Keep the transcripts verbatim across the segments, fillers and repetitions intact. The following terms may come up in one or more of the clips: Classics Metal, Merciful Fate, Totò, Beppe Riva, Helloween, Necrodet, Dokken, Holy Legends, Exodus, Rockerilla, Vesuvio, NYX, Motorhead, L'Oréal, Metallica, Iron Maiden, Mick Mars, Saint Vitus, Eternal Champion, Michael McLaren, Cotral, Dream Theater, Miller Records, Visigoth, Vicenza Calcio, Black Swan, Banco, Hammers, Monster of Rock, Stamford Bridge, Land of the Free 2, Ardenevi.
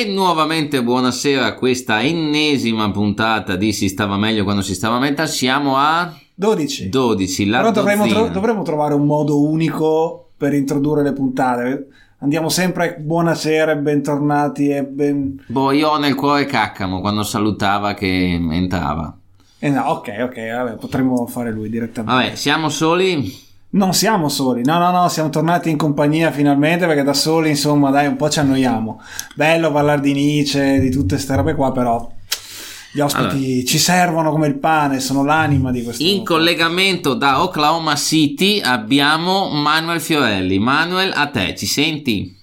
E nuovamente buonasera a questa ennesima puntata di Si Stava Meglio Quando Si Stava Metal. Siamo a dodici, dodici la però dovremmo, tro- dovremmo trovare un modo unico per introdurre le puntate. Andiamo sempre buonasera e bentornati e ben... Boh, io ho nel cuore Caccamo quando salutava che entrava. Eh no, ok, ok, vabbè, potremmo fare lui direttamente. Vabbè, siamo soli? Non siamo soli, no no no, siamo tornati in compagnia finalmente, perché da soli insomma dai un po' ci annoiamo. Bello parlare di Nietzsche, di tutte ste robe qua, però... Gli ospiti allora ci servono come il pane, sono l'anima di questo. In collegamento da Oklahoma City abbiamo Manuel Fiorelli. Manuel, a te, ci senti?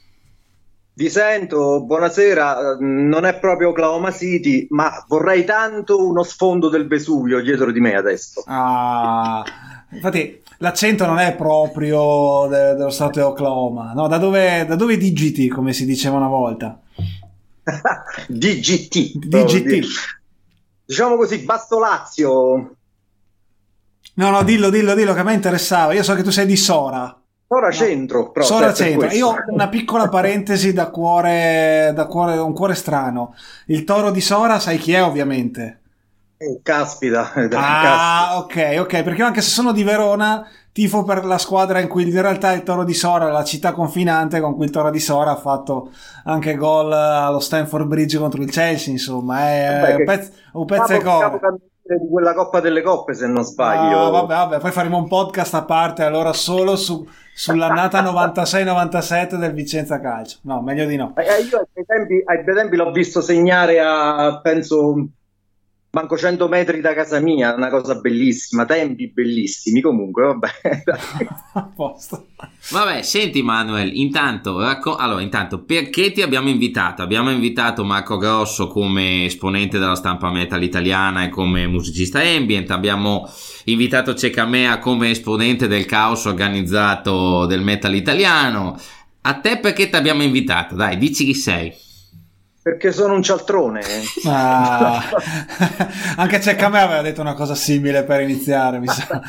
Vi sento, buonasera. Non è proprio Oklahoma City, ma vorrei tanto uno sfondo del Vesuvio dietro di me adesso. Ah, infatti l'accento non è proprio de- dello stato di Oklahoma, no? Da dove, da dove digiti, come si diceva una volta? D G T. D G T. Diciamo così, Basso Lazio. No, no, dillo, dillo, dillo, che a me interessava. Io so che tu sei di Sora. Sora no. Centro. Però, Sora Centro. Io ho una piccola parentesi da cuore, da cuore, un cuore strano. Il toro di Sora, sai chi è, ovviamente? Oh, caspita. Ah, caspita. ok, ok, perché anche se sono di Verona, tifo per la squadra in cui in realtà il toro di Sora, la città confinante con cui il toro di Sora ha fatto anche gol allo Stamford Bridge contro il Chelsea, insomma è vabbè, un pezzo, un pezzo e gol di quella Coppa delle Coppe, se non sbaglio. Ah, vabbè, vabbè, poi faremo un podcast a parte allora solo su, sull'annata novantasei novantasette del Vicenza Calcio. No, meglio di no. Eh, io ai bei tempi, ai bei tempi l'ho visto segnare a, penso, manco cento metri da casa mia, una cosa bellissima, tempi bellissimi, comunque vabbè. A posto. Vabbè, senti Manuel, intanto, racco- allora, intanto perché ti abbiamo invitato? Abbiamo invitato Marco Grosso come esponente della stampa metal italiana e come musicista ambient, abbiamo invitato Cecamea come esponente del caos organizzato del metal italiano. A te perché ti abbiamo invitato? Dai, dici chi sei. Perché sono un cialtrone. Ah, anche Cecamea aveva detto una cosa simile per iniziare, mi sa.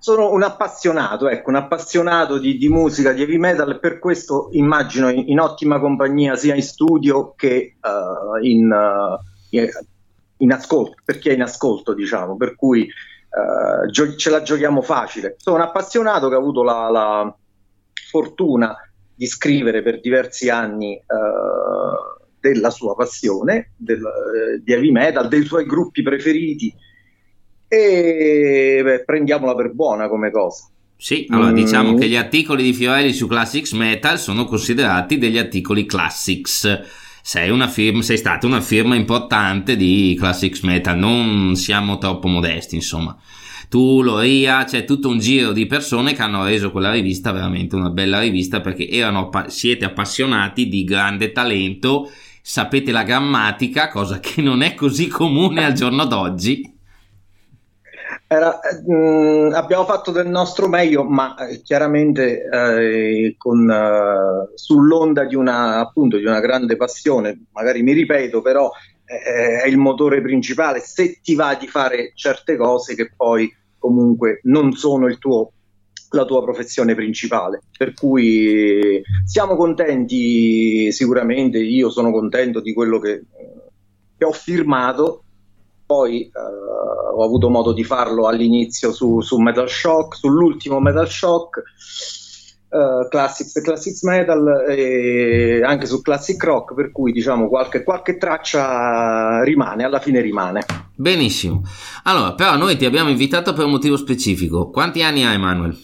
Sono un appassionato, ecco, un appassionato di, di musica, di heavy metal, per questo immagino in, in ottima compagnia sia in studio che uh, in, uh, in ascolto, perché è in ascolto, diciamo, per cui uh, gio- ce la giochiamo facile. Sono un appassionato che ha avuto la, la fortuna di scrivere per diversi anni uh, della sua passione, del, uh, di heavy metal, dei suoi gruppi preferiti, e beh, prendiamola per buona come cosa. Sì, allora mm. diciamo che gli articoli di Fiorelli su Classics Metal sono considerati degli articoli classics. Sei, una firma, sei stata una firma importante di Classics Metal, non siamo troppo modesti, insomma. Tu, Loria, c'è tutto un giro di persone che hanno reso quella rivista veramente una bella rivista, perché erano, siete appassionati di grande talento, sapete la grammatica, cosa che non è così comune al giorno d'oggi. Era, mh, abbiamo fatto del nostro meglio, ma chiaramente eh, con, eh, sull'onda di una, appunto, di una grande passione, magari mi ripeto, però eh, è il motore principale, se ti va di fare certe cose che poi comunque non sono il tuo, la tua professione principale, per cui siamo contenti sicuramente, io sono contento di quello che, che ho firmato, poi eh, ho avuto modo di farlo all'inizio su, su Metal Shock, sull'ultimo Metal Shock, eh, Classics, Classics Metal e anche su Classic Rock, per cui diciamo qualche, qualche traccia rimane, alla fine rimane. Benissimo, allora però noi ti abbiamo invitato per un motivo specifico. Quanti anni hai, Manuel?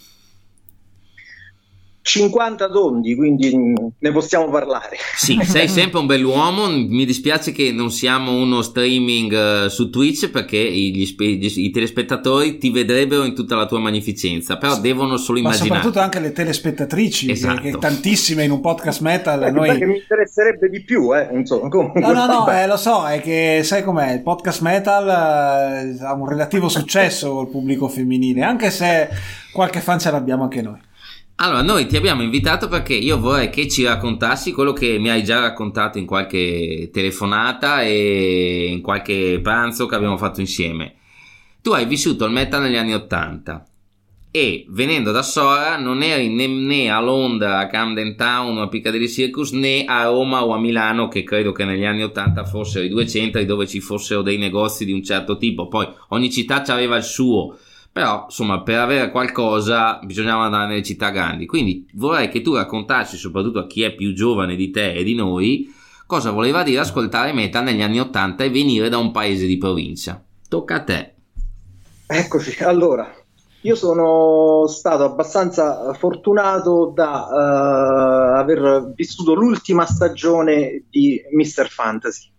cinquanta tondi, quindi ne possiamo parlare. Sì, sei sempre un bell'uomo, mi dispiace che non siamo uno streaming uh, su Twitch, perché gli spe- gli, i telespettatori ti vedrebbero in tutta la tua magnificenza, però sì, devono solo immaginare. Ma soprattutto anche le telespettatrici, esatto, che, che tantissime in un podcast metal. Eh, noi... Che mi interesserebbe di più, eh, insomma. Comunque, no, no, no, eh, lo so, è che sai com'è, il podcast metal eh, ha un relativo successo col pubblico femminile, anche se qualche fan ce l'abbiamo anche noi. Allora, noi ti abbiamo invitato perché io vorrei che ci raccontassi quello che mi hai già raccontato in qualche telefonata e in qualche pranzo che abbiamo fatto insieme. Tu hai vissuto il metal negli anni ottanta e venendo da Sora non eri né, né a Londra, a Camden Town o a Piccadilly Circus, né a Roma o a Milano, che credo che negli anni ottanta fossero i due centri dove ci fossero dei negozi di un certo tipo. Poi ogni città aveva il suo, però insomma per avere qualcosa bisognava andare nelle città grandi. Quindi vorrei che tu raccontassi, soprattutto a chi è più giovane di te e di noi, cosa voleva dire ascoltare metal negli anni ottanta e venire da un paese di provincia. Tocca a te. Eccoci, allora io sono stato abbastanza fortunato da uh, aver vissuto l'ultima stagione di mister Fantasy,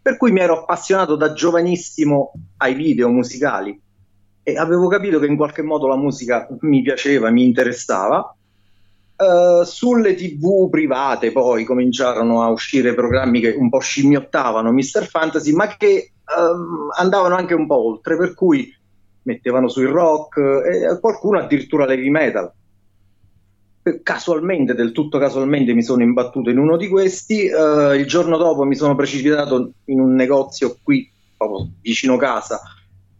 per cui mi ero appassionato da giovanissimo ai video musicali e avevo capito che in qualche modo la musica mi piaceva, mi interessava. Uh, sulle tivù private poi cominciarono a uscire programmi che un po' scimmiottavano mister Fantasy, ma che um, andavano anche un po' oltre, per cui mettevano sul rock e qualcuno addirittura l'heavy metal. Casualmente, del tutto casualmente, mi sono imbattuto in uno di questi. Uh, il giorno dopo mi sono precipitato in un negozio qui, proprio vicino casa,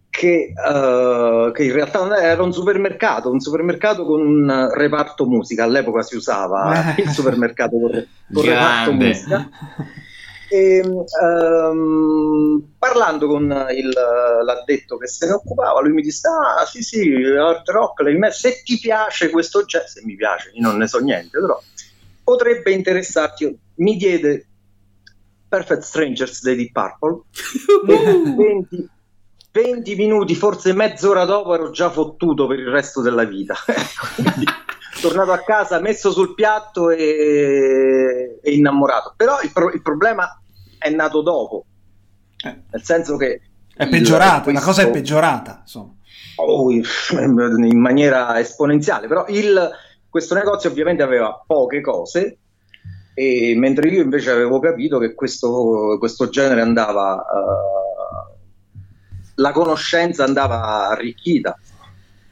Che, uh, che in realtà era un supermercato, un supermercato con un reparto musica. All'epoca si usava il supermercato con, con reparto musica. E, um, parlando con il, l'addetto che se ne occupava, lui mi disse: ah sì sì, art rock, se ti piace questo genere, se mi piace, io non ne so niente, però potrebbe interessarti. Mi diede Perfect Strangers dei Deep Purple. venti, venti minuti, forse mezz'ora dopo ero già fottuto per il resto della vita. Quindi, tornato a casa, messo sul piatto e, e innamorato. Però il, pro- il problema è nato dopo, eh. nel senso che è peggiorata, la cosa è peggiorata insomma. Oh, in maniera esponenziale. Però il, questo negozio ovviamente aveva poche cose, e mentre io invece avevo capito che questo, questo genere andava... Uh, la conoscenza andava arricchita,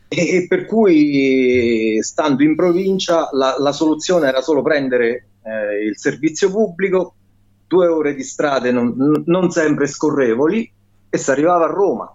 e per cui stando in provincia la, la soluzione era solo prendere eh, il servizio pubblico, due ore di strade non, non sempre scorrevoli, e si arrivava a Roma.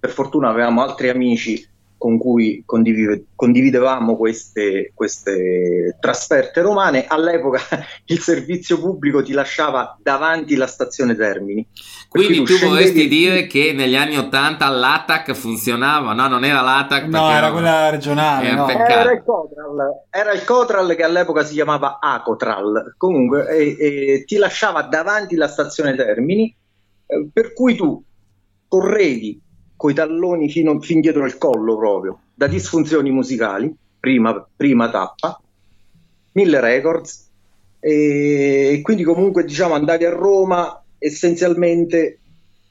Per fortuna avevamo altri amici con cui condivive, condividevamo queste, queste trasferte romane. All'epoca il servizio pubblico ti lasciava davanti la stazione Termini. Quindi tu vorresti di... dire che negli anni ottanta l'ATAC funzionava? No, non era l'ATAC. No, era, era quella regionale. Era, no. era, il Cotral, era il Cotral che all'epoca si chiamava Acotral. Comunque e, e ti lasciava davanti la stazione Termini, eh, per cui tu correvi coi talloni fino, fin dietro il collo proprio, da disfunzioni musicali, prima, prima tappa, Miller Records, e, e quindi comunque diciamo andavi a Roma essenzialmente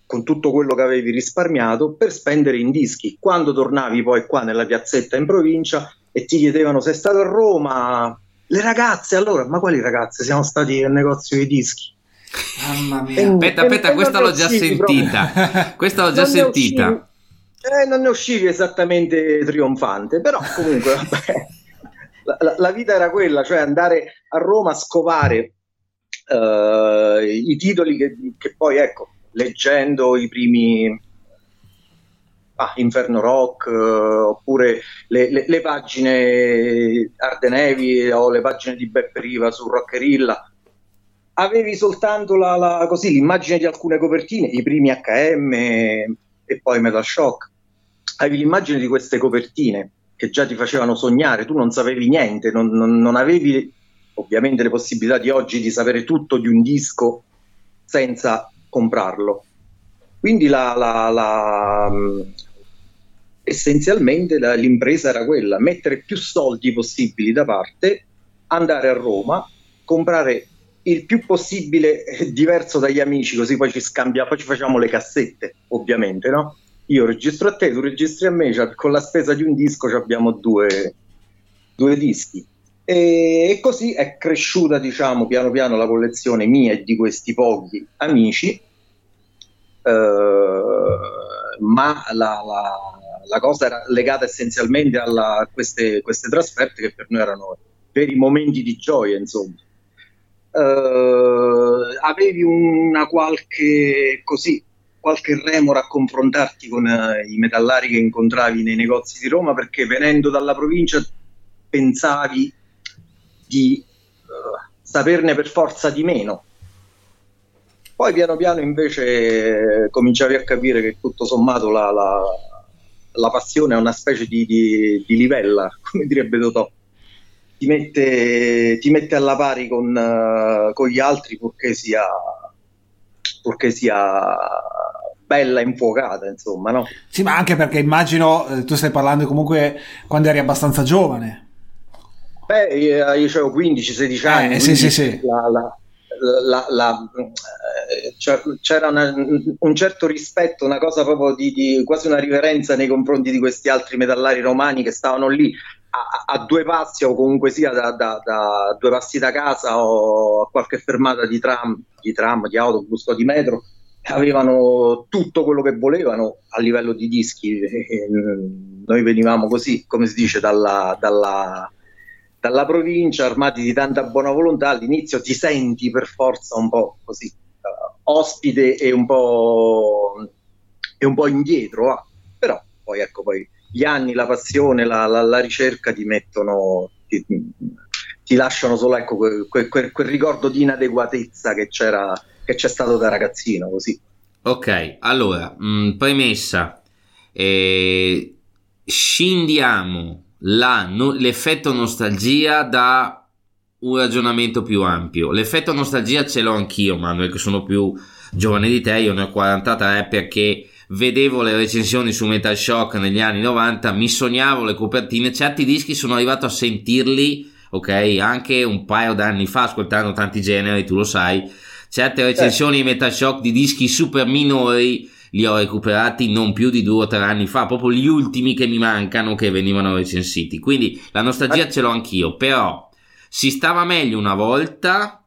con tutto quello che avevi risparmiato per spendere in dischi. Quando tornavi poi qua nella piazzetta in provincia e ti chiedevano: sei stato a Roma? Le ragazze? Allora, ma quali ragazze? Siamo stati al negozio dei dischi. Mamma mia. Eh, aspetta, aspetta, eh, questa l'ho già sentita. Questa l'ho già sentita. Eh, non ne uscivi esattamente trionfante, però comunque vabbè, la, la vita era quella, cioè andare a Roma a scovare uh, i titoli che, che poi, ecco, leggendo i primi ah, Inferno Rock, uh, oppure le, le, le pagine Ardenevi o le pagine di Beppe Riva su Rockerilla, avevi soltanto la, la, così, l'immagine di alcune copertine, i primi acca emme e poi Metal Shock. Avevi l'immagine di queste copertine che già ti facevano sognare, tu non sapevi niente, non, non, non avevi ovviamente le possibilità di oggi di sapere tutto di un disco senza comprarlo. Quindi la, la, la, essenzialmente la, l'impresa era quella, mettere più soldi possibili da parte, andare a Roma, comprare il più possibile diverso dagli amici, così poi ci scambiamo, poi ci facciamo le cassette, ovviamente, no? Io registro a te, tu registri a me, cioè, con la spesa di un disco abbiamo due, due dischi. E, e così è cresciuta, diciamo, piano piano la collezione mia e di questi pochi amici, eh, ma la, la, la cosa era legata essenzialmente alla, a queste, queste trasferte che per noi erano veri momenti di gioia, insomma. Uh, avevi una qualche così qualche remora a confrontarti con uh, i metallari che incontravi nei negozi di Roma, perché venendo dalla provincia pensavi di uh, saperne per forza di meno. Poi piano piano invece eh, cominciavi a capire che tutto sommato la, la, la passione è una specie di, di, di livella, come direbbe Totò. Ti mette, ti mette alla pari con, uh, con gli altri, purché sia, purché sia bella infuocata, insomma, no? Sì, ma anche perché immagino, eh, tu stai parlando comunque quando eri abbastanza giovane. Beh, io, io avevo quindici sedici anni. Eh, sì, sì, sì. La, la, la, la, cioè, c'era una, un certo rispetto, una cosa proprio di, di quasi una riverenza nei confronti di questi altri metallari romani che stavano lì. A, a due passi o comunque sia da, da, da due passi da casa o a qualche fermata di tram, di tram, di autobus o di metro, avevano tutto quello che volevano a livello di dischi. E noi venivamo così, come si dice, dalla, dalla, dalla provincia, armati di tanta buona volontà. All'inizio ti senti per forza un po' così uh, ospite e un po', e un po' indietro, ah. Però poi ecco, poi gli anni, la passione, la, la, la ricerca ti mettono, ti, ti lasciano solo ecco quel, quel, quel ricordo di inadeguatezza che c'era, che c'è stato da ragazzino, così. Ok, allora mh, premessa, eh, scindiamo la, no, l'effetto nostalgia da un ragionamento più ampio. L'effetto nostalgia ce l'ho anch'io, Manuel, che sono più giovane di te, io ne ho quarantatré, perché vedevo le recensioni su Metal Shock negli anni novanta, mi sognavo le copertine, certi dischi sono arrivato a sentirli, ok, anche un paio d'anni fa, ascoltando tanti generi, tu lo sai, certe recensioni eh. di Metal Shock di dischi super minori li ho recuperati non più di due o tre anni fa, proprio gli ultimi che mi mancano che venivano recensiti, quindi la nostalgia eh. ce l'ho anch'io. Però si stava meglio una volta...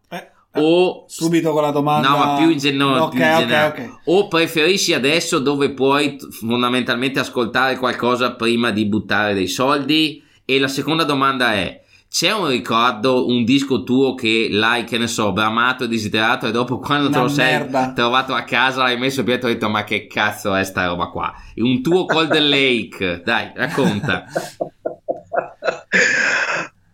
o subito con la domanda, no, ma più in generale, okay, più in generale. Okay, okay. O preferisci adesso, dove puoi fondamentalmente ascoltare qualcosa prima di buttare dei soldi? E la seconda domanda è: c'è un ricordo, un disco tuo che l'hai, che ne so, bramato e desiderato, e dopo quando una te lo sei merda. trovato a casa, l'hai messo dietro e hai detto: ma che cazzo è sta roba qua? Un tuo Cold Lake, dai, racconta.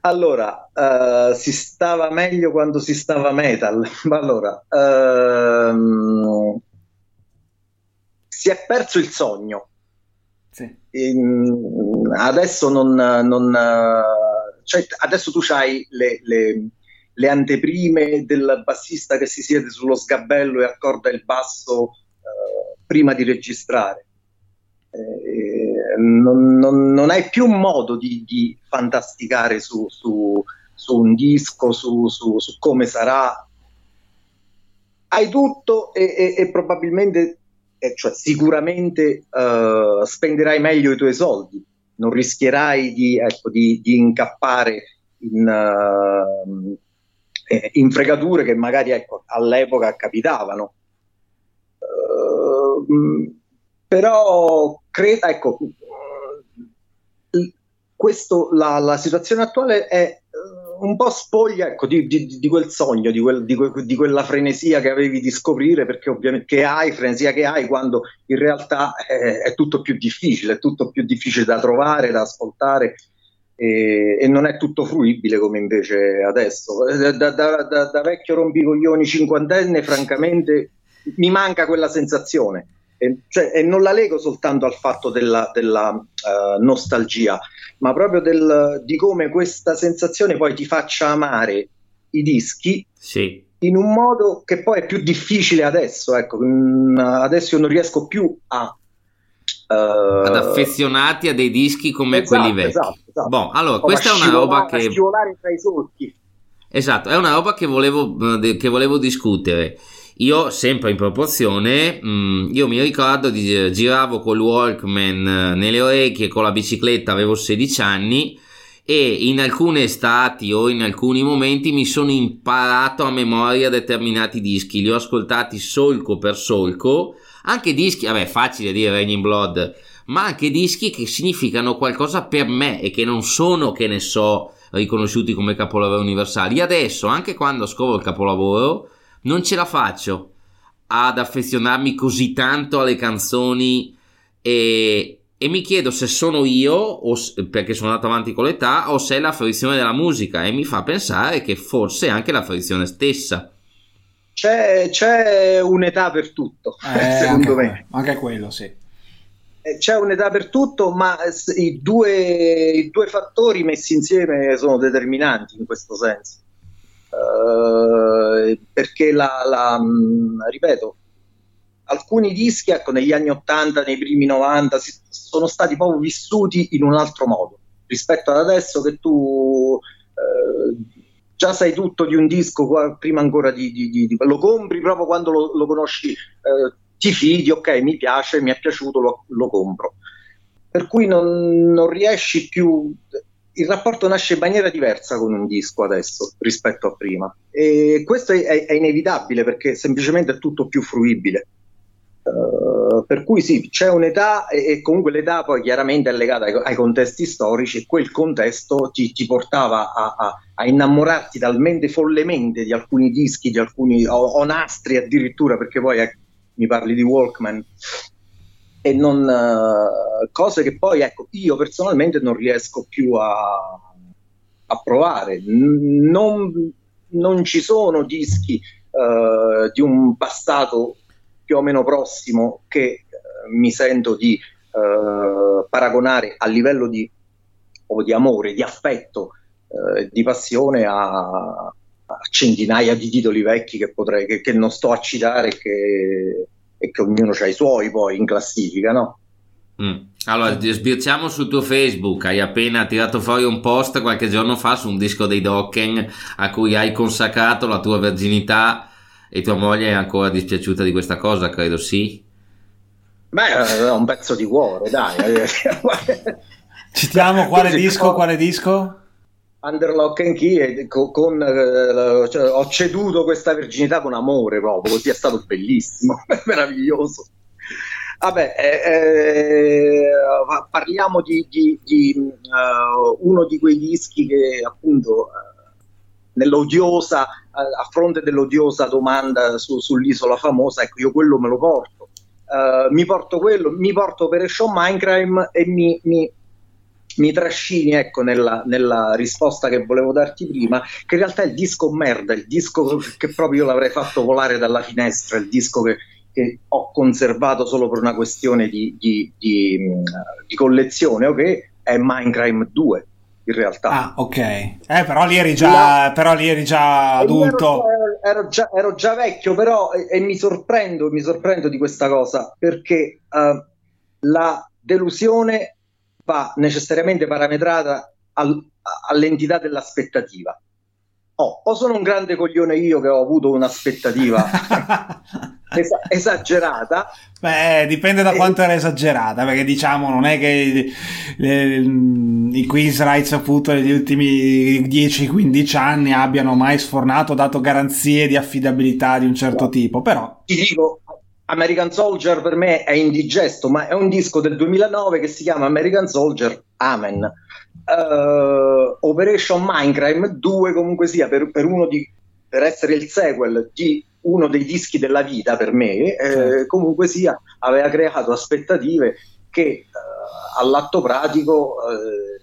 Allora, uh, si stava meglio quando si stava metal. Ma allora, uh, si è perso il sogno. Sì. E, adesso non, non cioè, adesso tu c'hai le, le, le anteprime del bassista che si siede sullo sgabello e accorda il basso uh, prima di registrare. E, Non, non, non hai più modo di, di fantasticare su, su, su un disco, su, su, su come sarà. Hai tutto e, e, e probabilmente, eh, cioè sicuramente uh, spenderai meglio i tuoi soldi, non rischierai di, ecco, di, di incappare in, uh, in fregature che magari ecco, all'epoca capitavano. Uh, però credo, ecco, questo, la, la situazione attuale è uh, un po' spoglia, ecco, di, di, di quel sogno, di, quel, di, que, di quella frenesia che avevi di scoprire, perché ovviamente che hai, frenesia che hai quando in realtà è, è tutto più difficile, è tutto più difficile da trovare, da ascoltare, e, e non è tutto fruibile come invece adesso. Da, da, da, da vecchio rompicoglioni cinquantenne, francamente, mi manca quella sensazione. E, cioè, e non la lego soltanto al fatto della, della uh, nostalgia, ma proprio del, di come questa sensazione poi ti faccia amare i dischi, sì, in un modo che poi è più difficile adesso, ecco. Mm, adesso io non riesco più a uh, ad affezionarti a dei dischi come, esatto, quelli vecchi, esatto, esatto. Bon, allora, oh, questa è una roba che scivolare tra i solchi, esatto, è una roba che volevo, che volevo discutere. Io sempre in proporzione, mh, io mi ricordo di giravo col Walkman nelle orecchie, con la bicicletta, avevo sedici anni, e in alcune estati o in alcuni momenti mi sono imparato a memoria determinati dischi, li ho ascoltati solco per solco, anche dischi, vabbè, facile dire Rain in Blood, ma anche dischi che significano qualcosa per me e che non sono, che ne so, riconosciuti come capolavori universali. Adesso, anche quando scovo il capolavoro, non ce la faccio ad affezionarmi così tanto alle canzoni, e, e mi chiedo se sono io, o se, perché sono andato avanti con l'età, o se è l'affezione della musica, e mi fa pensare che forse anche l'affezione stessa. C'è, c'è un'età per tutto, eh, secondo anche, me. Anche quello, sì. C'è un'età per tutto, ma i due, i due fattori messi insieme sono determinanti in questo senso. Uh, perché la, la ripeto, alcuni dischi, ecco, negli anni ottanta, nei primi novanta si, sono stati proprio vissuti in un altro modo rispetto ad adesso, che tu uh, già sai tutto di un disco prima ancora di, di, di, di lo compri, proprio quando lo, lo conosci, uh, ti fidi, ok, mi piace, mi è piaciuto, lo, lo compro, per cui non, non riesci più. Il rapporto nasce in maniera diversa con un disco adesso rispetto a prima, e questo è, è inevitabile, perché semplicemente è tutto più fruibile, uh, per cui sì, c'è un'età, e, e comunque l'età poi chiaramente è legata ai, ai contesti storici, e quel contesto ti, ti portava a, a, a innamorarti talmente follemente di alcuni dischi, di alcuni o, o nastri addirittura, perché poi eh, mi parli di Walkman, e non uh, cose che poi, ecco, io personalmente non riesco più a, a provare. N- non, non ci sono dischi uh, di un passato più o meno prossimo che uh, mi sento di uh, paragonare a livello di, o di amore, di affetto, uh, di passione a, a centinaia di titoli vecchi che, potrei, che, che non sto a citare, che... e che ognuno ha i suoi poi in classifica, no? Mm. Allora, sbirciamo sul tuo Facebook, hai appena tirato fuori un post qualche giorno fa su un disco dei Dokken a cui hai consacrato la tua verginità, e tua moglie è ancora dispiaciuta di questa cosa, credo, sì? Beh, è un pezzo di cuore, dai. Citiamo quale disco, quale disco? Under Lock and Key, con, con, cioè, ho ceduto questa verginità con amore, proprio così, è stato bellissimo, meraviglioso. Vabbè, eh, eh, parliamo di, di, di uh, uno di quei dischi che appunto uh, nell'odiosa, uh, a fronte dell'odiosa domanda su, sull'isola famosa, ecco, io quello me lo porto, uh, mi porto quello, mi porto per Show Minecraft, e mi... mi mi trascini, ecco, nella, nella risposta che volevo darti prima, che in realtà è il disco merda, il disco che proprio io l'avrei fatto volare dalla finestra, il disco che, che ho conservato solo per una questione di, di, di, di collezione, ok? È Minecraft due, in realtà. Ah, ok. Eh, però lì eri già, però lì eri già adulto. Ero, ero, già, ero già vecchio, però, e, e mi sorprendo, mi sorprendo di questa cosa, perché uh, la delusione va necessariamente parametrata al, all'entità dell'aspettativa. Oh, o sono un grande coglione io che ho avuto un'aspettativa esa- esagerata. Beh, dipende da e... quanto era esagerata, perché diciamo non è che le, le, i Queen's Rights appunto negli ultimi dieci quindici anni abbiano mai sfornato, dato garanzie di affidabilità di un certo no. tipo, però... Ti dico... American Soldier per me è indigesto, ma è un disco del duemilanove che si chiama American Soldier, amen. uh, Operation Minecraft due, comunque sia, per, per, uno di, per essere il sequel di uno dei dischi della vita per me, eh, comunque sia, aveva creato aspettative che uh, all'atto pratico uh,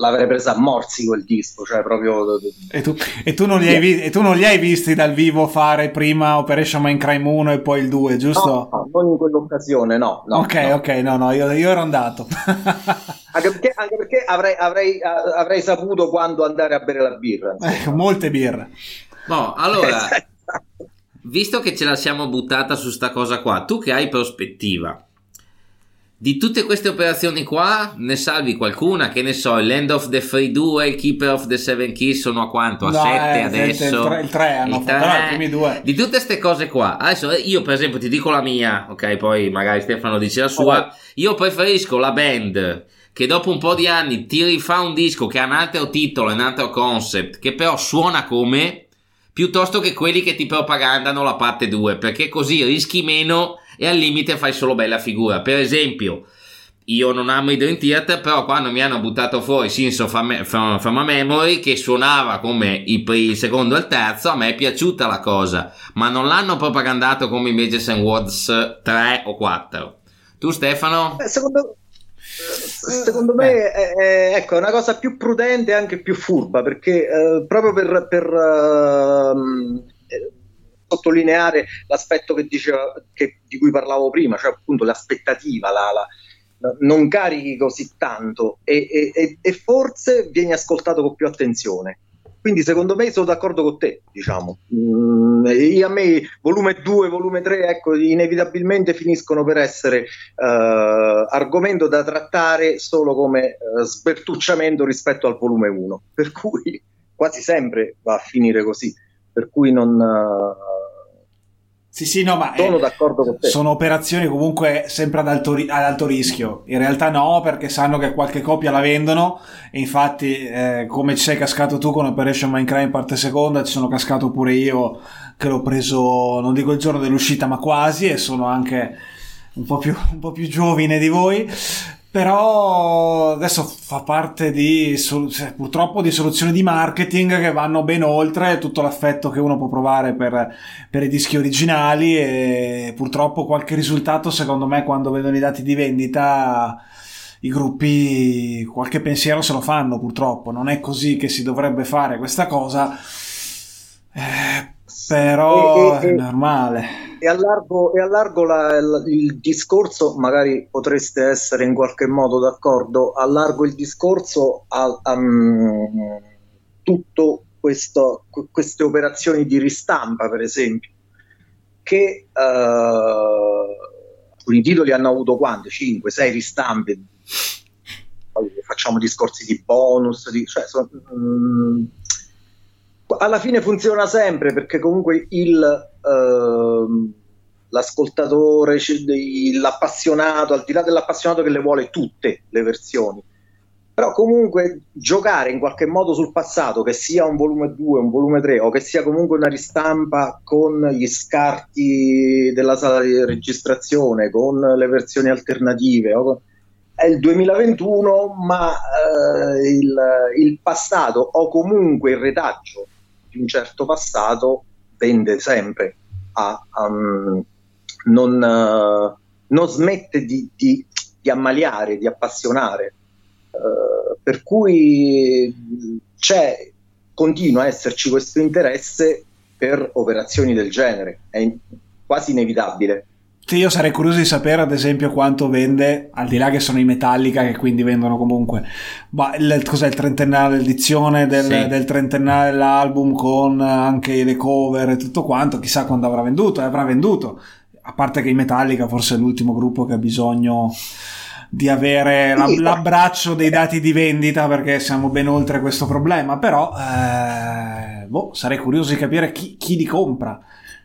l'avrei presa a morsi quel disco, cioè proprio. E tu, e tu non li hai vi- e tu non li hai visti dal vivo fare prima Operation Minecraft uno e poi il due, giusto? No, no, non in quell'occasione, no. no ok, no. ok, no, no, io, io ero andato. Anche perché, anche perché avrei, avrei, avrei saputo quando andare a bere la birra. Eh, molte birre. No, allora, visto che ce la siamo buttata su sta cosa qua, tu che hai prospettiva, di tutte queste operazioni qua ne salvi qualcuna? Che ne so, il Land of the Free due, il Keeper of the Seven Keys sono a quanto? A sette, no, adesso? Il tre hanno fatto, no, i primi due. Di tutte queste cose qua, adesso io per esempio ti dico la mia, ok, poi magari Stefano dice la sua, oh, io preferisco la band che dopo un po' di anni ti rifà un disco che ha un altro titolo, un altro concept, che però suona come, piuttosto che quelli che ti propagandano la parte due, perché così rischi meno e al limite fai solo bella figura. Per esempio, io non amo i Dream Theater, però quando mi hanno buttato fuori Sins of a, from, from a Memory, che suonava come il, il secondo e il terzo, a me è piaciuta la cosa, ma non l'hanno propagandato come invece Saint Words tre o quattro. Tu Stefano? Beh, secondo Secondo me è, è, ecco, è una cosa più prudente e anche più furba, perché eh, proprio per, per uh, eh, sottolineare l'aspetto che diceva, che, di cui parlavo prima, cioè appunto l'aspettativa, la, la, non carichi così tanto e, e, e forse vieni ascoltato con più attenzione. Quindi secondo me sono d'accordo con te, diciamo. Mm, io a me volume due, volume tre, ecco, inevitabilmente finiscono per essere uh, argomento da trattare solo come uh, sbertucciamento rispetto al volume uno, per cui quasi sempre va a finire così, per cui non... Uh, Sì, sì, no, ma sono, eh, d'accordo con te. Sono operazioni comunque sempre ad alto, ad alto rischio. In realtà no, perché sanno che qualche copia la vendono, e infatti eh, come ci sei cascato tu con Operation Minecraft parte seconda, ci sono cascato pure io, che l'ho preso, non dico il giorno dell'uscita, ma quasi, e sono anche un po' più, un po' più giovine di voi. Però adesso fa parte di, purtroppo, di soluzioni di marketing che vanno ben oltre tutto l'affetto che uno può provare per, per i dischi originali, e purtroppo qualche risultato, secondo me, quando vedono i dati di vendita i gruppi qualche pensiero se lo fanno, purtroppo. Non è così che si dovrebbe fare questa cosa, eh, però e, e, è normale. E allargo, e allargo la, la, il discorso, magari potreste essere in qualche modo d'accordo, allargo il discorso a, a um, tutto questo, queste operazioni di ristampa, per esempio, che uh, alcuni titoli hanno avuto quante? cinque sei ristampe, facciamo discorsi di bonus, di, cioè so, um, alla fine funziona sempre, perché comunque il, uh, l'ascoltatore, l'appassionato, al di là dell'appassionato che le vuole tutte le versioni, però comunque giocare in qualche modo sul passato, che sia un volume due, un volume tre, o che sia comunque una ristampa con gli scarti della sala di registrazione, con le versioni alternative, o con... È il duemilaventuno, ma eh, il, il passato, o comunque il retaggio di un certo passato, tende sempre a, a non, uh, non smette di, di, di ammaliare, di appassionare, uh, per cui c'è, continua a esserci questo interesse per operazioni del genere, è in, quasi inevitabile. Io sarei curioso di sapere, ad esempio, quanto vende, al di là che sono i Metallica, che quindi vendono comunque, ma il, cos'è il trentennale edizione del, sì. del trentennale dell'album, con anche le cover e tutto quanto, chissà quando avrà venduto, avrà venduto, a parte che i Metallica forse è l'ultimo gruppo che ha bisogno di avere sì. l'abbraccio dei dati di vendita, perché siamo ben oltre questo problema, però eh, boh, sarei curioso di capire chi, chi li compra.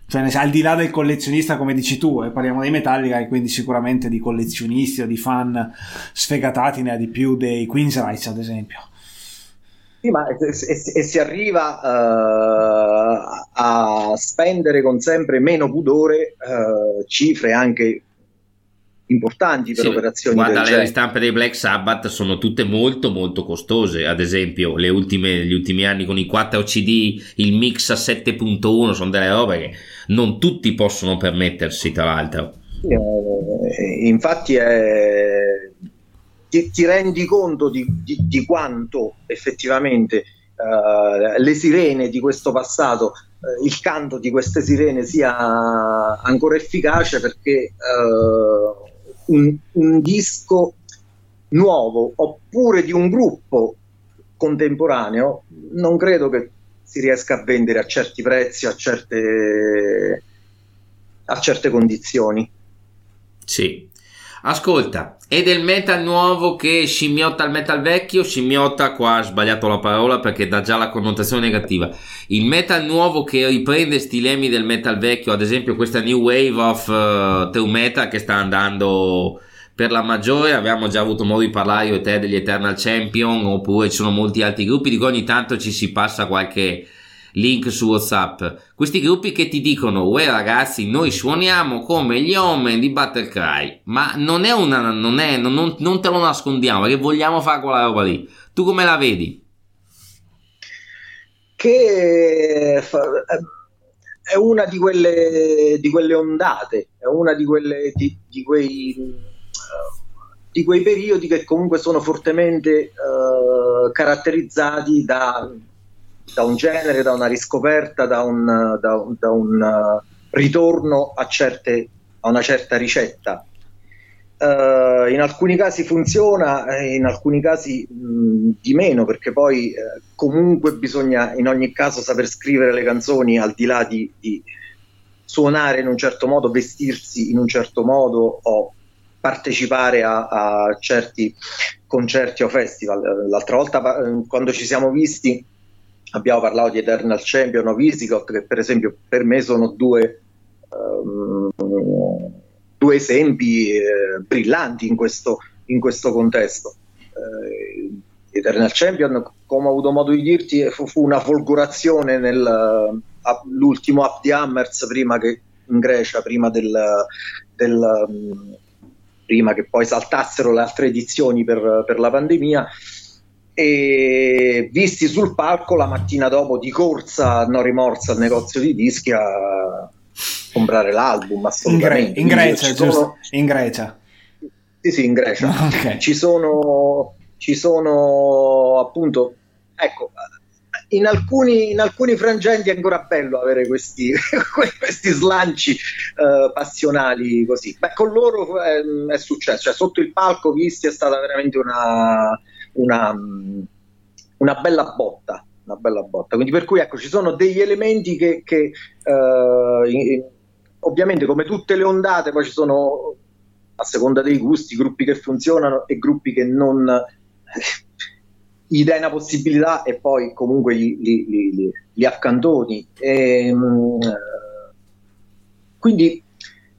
Cioè, al di là del collezionista, come dici tu, e parliamo dei Metallica, e quindi sicuramente di collezionisti o di fan sfegatati ne ha di più dei Queensrÿche, ad esempio. Sì, ma e, e, e si arriva uh, a spendere con sempre meno pudore uh, cifre anche importanti per sì, operazioni. Guarda, del le genere. Ristampe dei Black Sabbath sono tutte molto molto costose, ad esempio le ultime, gli ultimi anni con i quattro CD, il mix a sette virgola uno, sono delle robe che non tutti possono permettersi, tra l'altro. Eh, infatti è... ti, ti rendi conto di, di, di quanto effettivamente uh, le sirene di questo passato, uh, il canto di queste sirene sia ancora efficace, perché uh, Un, un disco nuovo oppure di un gruppo contemporaneo non credo che si riesca a vendere a certi prezzi, a certe, a certe condizioni. Sì. Ascolta, è del metal nuovo che scimmiotta il metal vecchio? Scimmiotta, qua ho sbagliato la parola perché dà già la connotazione negativa. Il metal nuovo che riprende stilemi del metal vecchio, ad esempio questa new wave of uh, true metal che sta andando per la maggiore. Abbiamo già avuto modo di parlare io e te degli Eternal Champion, oppure ci sono molti altri gruppi di cui ogni tanto ci si passa qualche link su WhatsApp, questi gruppi che ti dicono: uè ragazzi, noi suoniamo come gli Omen di Battle Cry, ma non è una, non è, non, non te lo nascondiamo perché vogliamo fare quella roba lì. Tu come la vedi? Che è una di quelle di quelle ondate, è una di quelle di, di quei di quei periodi che comunque sono fortemente uh, caratterizzati da, da un genere, da una riscoperta, da un, da un, da un uh, ritorno a, certe, a una certa ricetta. Uh, in alcuni casi funziona, in alcuni casi mh, di meno, perché poi eh, comunque bisogna in ogni caso saper scrivere le canzoni, al di là di, di suonare in un certo modo, vestirsi in un certo modo o partecipare a, a certi concerti o festival. L'altra volta, quando ci siamo visti, abbiamo parlato di Eternal Champion o Visigoth, che per esempio per me sono due, um, due esempi eh, brillanti in questo, in questo contesto. Eh, Eternal Champion, come ho avuto modo di dirti, fu, fu una folgorazione nell'ultimo uh, up di Hammers, prima che in Grecia, prima del... del um, prima che poi saltassero le altre edizioni per, per la pandemia, e visti sul palco la mattina dopo di corsa, non rimorsa, al negozio di dischi a comprare l'album, assolutamente. In, Gre- in Grecia, sono... giusto? In Grecia. Sì, sì, in Grecia. Okay. Ci sono, ci sono appunto, ecco, in alcuni, in alcuni frangenti è ancora bello avere questi, questi slanci eh, passionali così. Beh, con loro è, è successo, cioè, sotto il palco visti è stata veramente una, una, una bella botta, una bella botta. Quindi per cui ecco, ci sono degli elementi che, che eh, in, ovviamente come tutte le ondate poi ci sono, a seconda dei gusti, gruppi che funzionano e gruppi che non... Eh, gli dai una possibilità e poi comunque li, li, li, li accantoni. E, quindi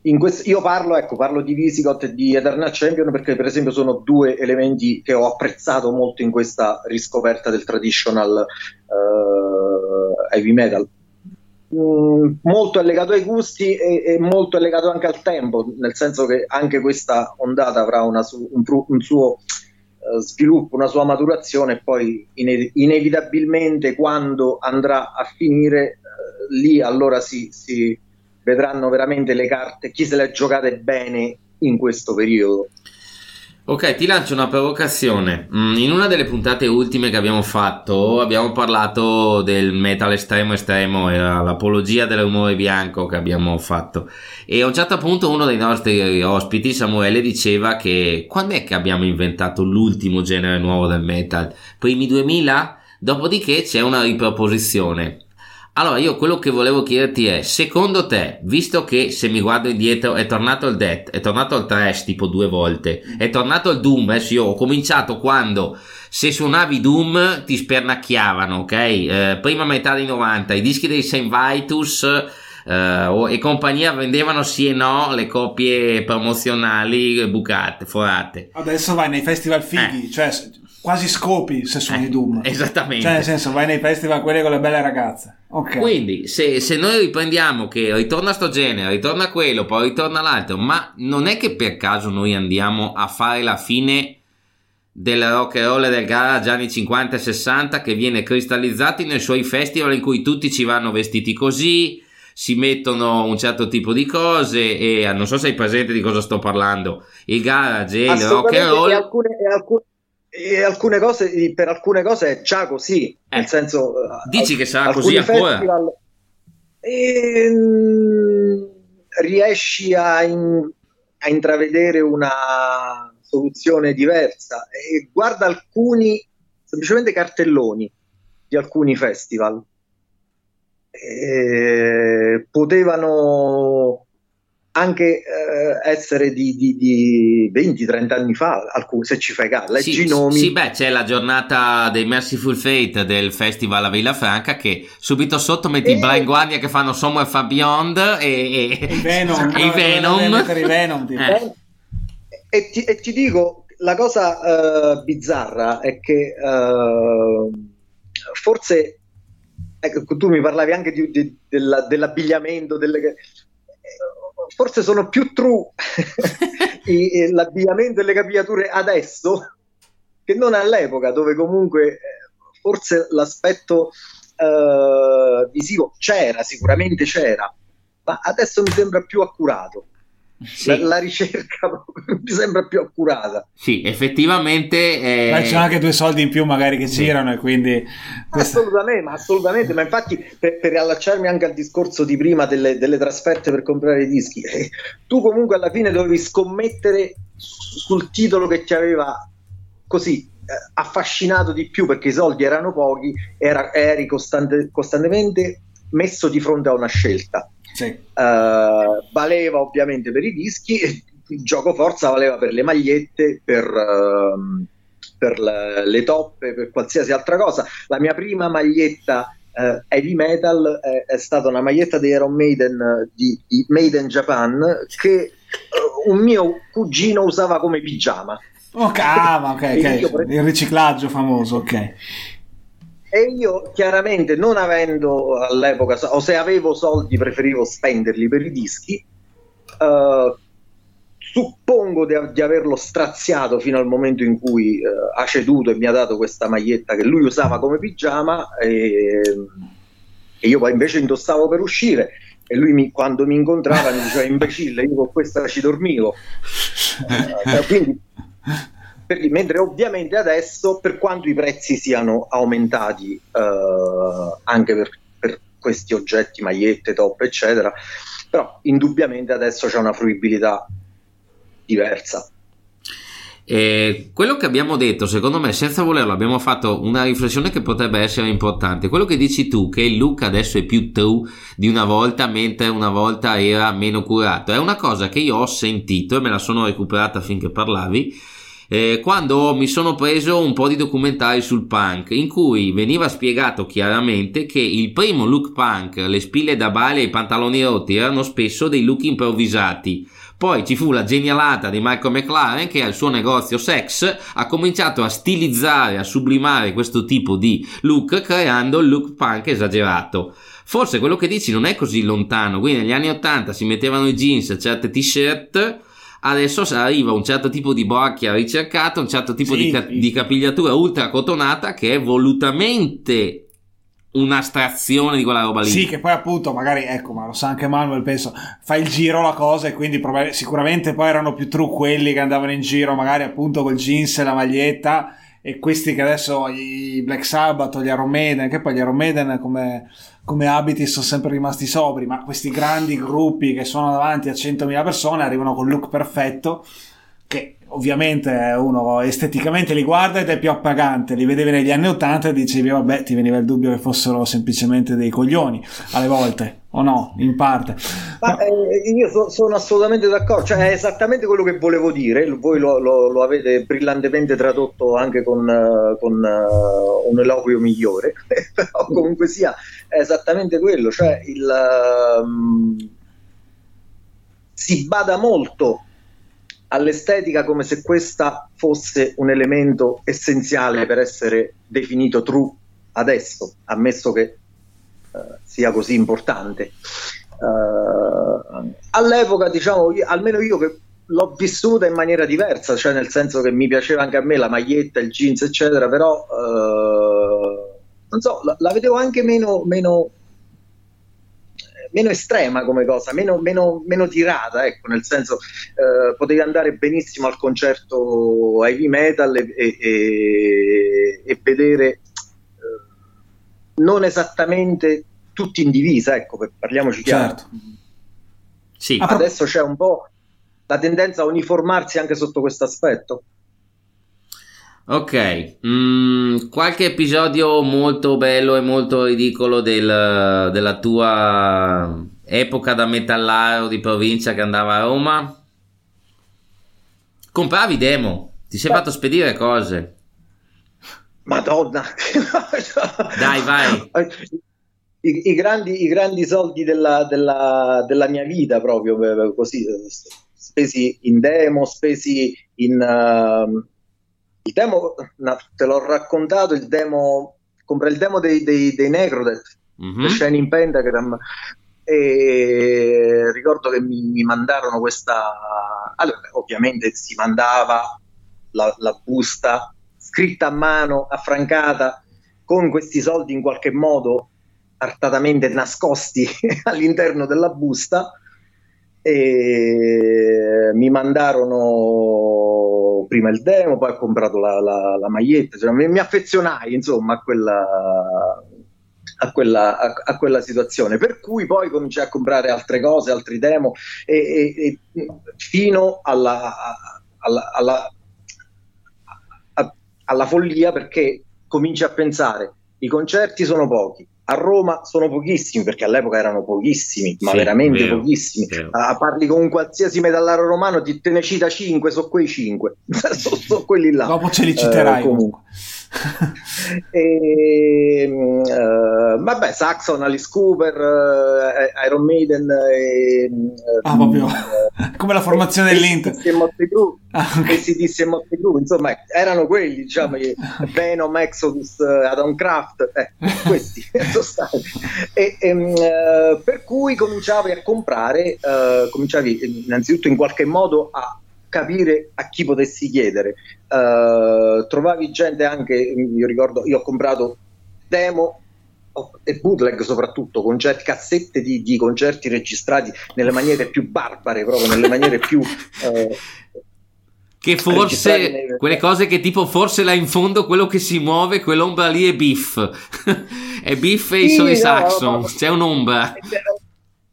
in questo, io parlo, ecco, parlo di Visigoth e di Eternal Champion perché per esempio sono due elementi che ho apprezzato molto in questa riscoperta del traditional uh, heavy metal. Mm, molto è legato ai gusti e, e molto è legato anche al tempo, nel senso che anche questa ondata avrà una, un, un suo... sviluppa una sua maturazione e poi ine- inevitabilmente quando andrà a finire eh, lì allora si, si vedranno veramente le carte, chi se le ha giocate bene in questo periodo. Ok, ti lancio una provocazione. In una delle puntate ultime che abbiamo fatto abbiamo parlato del metal estremo estremo, era l'apologia dell'umore bianco che abbiamo fatto, e a un certo punto uno dei nostri ospiti, Samuele, diceva che quando è che abbiamo inventato l'ultimo genere nuovo del metal? Primi duemila? Dopodiché c'è una riproposizione. Allora io quello che volevo chiederti è, secondo te, visto che se mi guardo indietro è tornato il death, è tornato il thrash tipo due volte, è tornato il doom, adesso io ho cominciato quando se suonavi doom ti spernacchiavano, ok? Eh, prima metà dei novanta, i dischi dei Saint Vitus eh, e compagnia vendevano sì e no le copie promozionali bucate, forate. Adesso vai nei festival fighi, eh. cioè... quasi scopi se suoni eh, Doom, esattamente, cioè nel senso vai nei festival quelle con le belle ragazze, okay. Quindi se, se noi riprendiamo che ritorna sto genere, ritorna quello, poi ritorna l'altro, ma non è che per caso noi andiamo a fare la fine del rock and roll del garage anni cinquanta e sessanta che viene cristallizzato nei suoi festival in cui tutti ci vanno vestiti così, si mettono un certo tipo di cose e non so se hai presente di cosa sto parlando, il garage e il rock and roll, e alcune, e alcune... E alcune cose, per alcune cose è già così, nel eh, senso dici al, che sarà così ancora festival, e, mm, riesci a, in, a intravedere una soluzione diversa e guarda alcuni semplicemente cartelloni di alcuni festival e, potevano anche eh, essere di, di, di venti trenta anni fa, alcun, se ci fai caso, leggi sì, i nomi. Sì, beh, c'è la giornata dei Merciful Fate del festival a Villafranca che subito sotto metti e... Blind Guardian che fanno Somewhere Far Beyond e, e... Venom, e Venom. Venom tipo. Eh. E, ti, e ti dico, la cosa uh, bizzarra è che uh, forse Ecco, tu mi parlavi anche di, di, della, dell'abbigliamento, delle... forse sono più true l'abbigliamento e le capigliature adesso che non all'epoca, dove comunque forse l'aspetto uh, visivo c'era, sicuramente c'era, ma adesso mi sembra più accurato. Sì. La, la ricerca mi sembra più accurata. Sì, effettivamente. Eh... Ma ci sono anche due soldi in più, magari, che sì. girano, e quindi. Assolutamente, ma assolutamente. Ma infatti, per, per riallacciarmi anche al discorso di prima delle, delle trasferte per comprare i dischi, eh, tu comunque alla fine dovevi scommettere sul titolo che ti aveva così eh, affascinato di più, perché i soldi erano pochi, era, eri costante, costantemente messo di fronte a una scelta. Sì. Uh, valeva ovviamente per i dischi, e il gioco forza valeva per le magliette, per, uh, per le, le toppe, per qualsiasi altra cosa. La mia prima maglietta uh, heavy metal è, è stata una maglietta di Iron Maiden, di, di Maiden Japan, che uh, un mio cugino usava come pigiama. Ok, ah, okay, okay. Io, il riciclaggio famoso, ok. E io chiaramente, non avendo all'epoca, o se avevo soldi preferivo spenderli per i dischi, uh, suppongo di, di averlo straziato fino al momento in cui uh, ha ceduto e mi ha dato questa maglietta che lui usava come pigiama, e, e io poi invece indossavo per uscire, e lui mi, quando mi incontrava mi diceva imbecille, io con questa ci dormivo. Uh, quindi... Mentre ovviamente adesso, per quanto i prezzi siano aumentati eh, anche per, per questi oggetti, magliette, top eccetera, però indubbiamente adesso c'è una fruibilità diversa. Eh, quello che abbiamo detto, secondo me senza volerlo abbiamo fatto una riflessione che potrebbe essere importante. Quello che dici tu, che il look adesso è più true di una volta, mentre una volta era meno curato, è una cosa che io ho sentito e me la sono recuperata finché parlavi. Eh, quando mi sono preso un po' di documentari sul punk, in cui veniva spiegato chiaramente che il primo look punk, le spille da baile e i pantaloni rotti, erano spesso dei look improvvisati. Poi ci fu la genialata di Michael McLaren, che al suo negozio Sex ha cominciato a stilizzare, a sublimare questo tipo di look, creando il look punk esagerato. Forse quello che dici non è così lontano, quindi negli anni ottanta si mettevano i jeans, certe t-shirt. Adesso arriva un certo tipo di borchia ricercata, un certo tipo sì, di, ca- sì. di capigliatura ultra cotonata, che è volutamente un'astrazione di quella roba lì. Sì, che poi appunto magari, ecco, ma lo sa anche Manuel, penso, fa il giro la cosa, e quindi probab- sicuramente poi erano più true quelli che andavano in giro magari appunto col jeans e la maglietta, e questi che adesso, i Black Sabbath, gli Iron Maiden, che poi gli Iron Maiden come... come abiti sono sempre rimasti sobri, ma questi grandi gruppi che sono davanti a centomila persone arrivano con look perfetto, che ovviamente uno esteticamente li guarda ed è più appagante. Li vedevi negli anni ottanta e dicevi vabbè, ti veniva il dubbio che fossero semplicemente dei coglioni alle volte, o no, in parte. Ma eh, io so, sono assolutamente d'accordo, cioè è esattamente quello che volevo dire. Voi lo, lo, lo avete brillantemente tradotto anche con, uh, con uh, un eloquio migliore, però comunque sia è esattamente quello, cioè il, um, si bada molto all'estetica come se questa fosse un elemento essenziale per essere definito true adesso, ammesso che Uh, sia così importante. Uh, all'epoca, diciamo, io, almeno io che l'ho vissuta in maniera diversa, cioè nel senso che mi piaceva anche a me la maglietta, il jeans eccetera, però uh, non so, la, la vedevo anche meno meno meno estrema come cosa, meno meno meno tirata, ecco, nel senso uh, potevi andare benissimo al concerto heavy metal e, e, e, e vedere non esattamente tutti in divisa, ecco, parliamoci chiaro. Certo. Sì. Adesso c'è un po' la tendenza a uniformarsi anche sotto questo aspetto. Ok, mm, qualche episodio molto bello e molto ridicolo del, della tua epoca da metallaro di provincia che andava a Roma? Compravi demo, ti sei fatto spedire cose. Madonna, dai, vai. I, i, grandi, i grandi soldi della, della, della mia vita, proprio così, spesi in demo, spesi in uh, il demo. No, te l'ho raccontato. Il demo, compra il demo dei, dei, dei Necrodet mm-hmm. The Shining Pentagram, e ricordo che mi, mi mandarono questa, allora ovviamente si mandava la, la busta scritta a mano, affrancata, con questi soldi in qualche modo artatamente nascosti all'interno della busta, e mi mandarono prima il demo, poi ho comprato la, la, la maglietta, cioè, mi, mi affezionai insomma a quella, a, quella, a, a quella situazione, per cui poi cominciai a comprare altre cose, altri demo, e, e, e fino alla, alla, alla, a, alla follia, perché cominci a pensare, i concerti sono pochi, a Roma sono pochissimi, perché all'epoca erano pochissimi, ma sì, veramente vero, pochissimi. Vero. Ah, parli con un qualsiasi metallaro romano, ti te ne cita cinque, so quei cinque, so, so quelli là. Dopo ce li citerai. Eh, comunque. e, uh, vabbè, Saxon, Alice Cooper, uh, Iron Maiden. E, ah, proprio uh, come la formazione dell'Inter. E Motley Crue, ah, okay. e Motley Crue, insomma, erano quelli, diciamo, che Venom, Exodus, Adam Kraft, eh, questi. E, e, uh, per cui cominciavi a comprare, uh, cominciavi innanzitutto in qualche modo a capire a chi potessi chiedere, uh, trovavi gente anche, io ricordo, io ho comprato demo e bootleg, soprattutto concerti, cassette di, di concerti registrati nelle maniere più barbare, proprio nelle maniere più... Uh, che forse nei... quelle cose che tipo forse là in fondo quello che si muove, quell'ombra lì è Biff è Biff e sì, i no, Saxon, no, c'è un'ombra.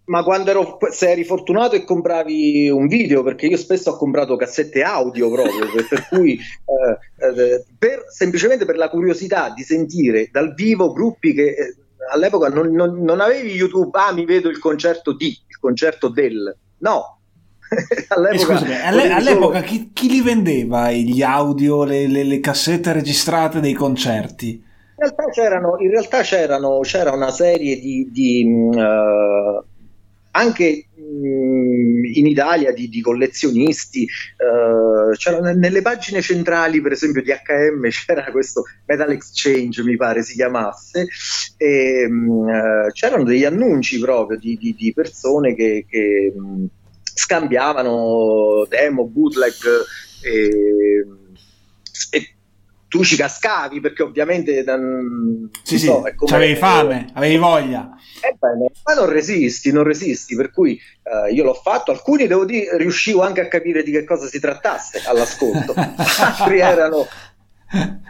Ma quando ero, se eri fortunato e compravi un video, perché io spesso ho comprato cassette audio proprio per cui eh, per, semplicemente per la curiosità di sentire dal vivo gruppi che eh, all'epoca non, non, non avevi YouTube, ah mi vedo il concerto di, il concerto del, no. All'epoca, scusami, alle, all'epoca solo... chi, chi li vendeva gli audio, le, le, le cassette registrate dei concerti? In realtà c'erano, in realtà c'erano c'era una serie di, di uh, anche um, in Italia di, di collezionisti, uh, c'era, nelle pagine centrali per esempio di acca emme c'era questo Metal Exchange, mi pare si chiamasse, e uh, c'erano degli annunci proprio di, di, di persone che, che um, scambiavano demo, bootleg, e, e tu ci cascavi perché ovviamente non, sì, sì, so, avevi fame, avevi voglia, ebbene, ma non resisti, non resisti, per cui eh, io l'ho fatto, alcuni devo dire riuscivo anche a capire di che cosa si trattasse all'ascolto, altri erano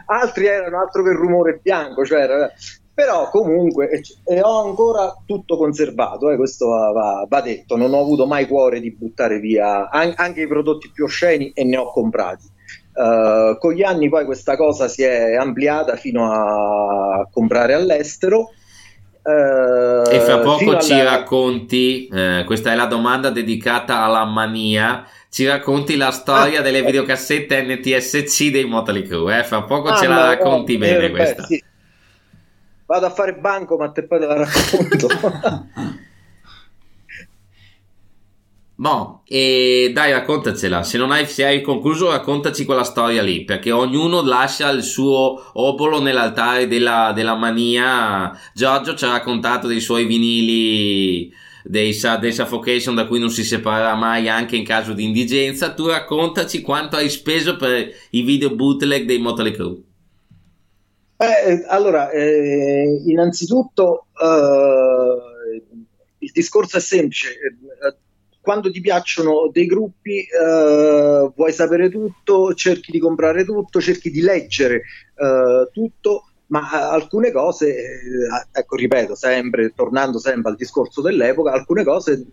altri erano altro che il rumore bianco, cioè era, però comunque e, e ho ancora tutto conservato, eh, questo va, va, va detto, non ho avuto mai cuore di buttare via an- anche i prodotti più osceni, e ne ho comprati. Uh, con gli anni poi questa cosa si è ampliata fino a comprare all'estero. Uh, e fra poco ci alla... racconti, eh, questa è la domanda dedicata alla mania, ci racconti la storia ah, delle eh. videocassette N T S C dei Motley Crue, eh? Fra poco ah, ce no, la racconti no, bene eh, questa. Beh, sì. Vado a fare banco, ma te poi te la racconto. Boh, e dai, raccontacela. Se non hai, se hai concluso, raccontaci quella storia lì, perché ognuno lascia il suo obolo nell'altare della, della mania. Giorgio ci ha raccontato dei suoi vinili, dei, dei Suffocation, da cui non si separerà mai anche in caso di indigenza. Tu raccontaci quanto hai speso per i video bootleg dei Motley Crue. Eh, allora, eh, innanzitutto eh, il discorso è semplice. Quando ti piacciono dei gruppi eh, vuoi sapere tutto, cerchi di comprare tutto, cerchi di leggere eh, tutto, ma alcune cose, eh, ecco, ripeto, sempre tornando sempre al discorso dell'epoca, alcune cose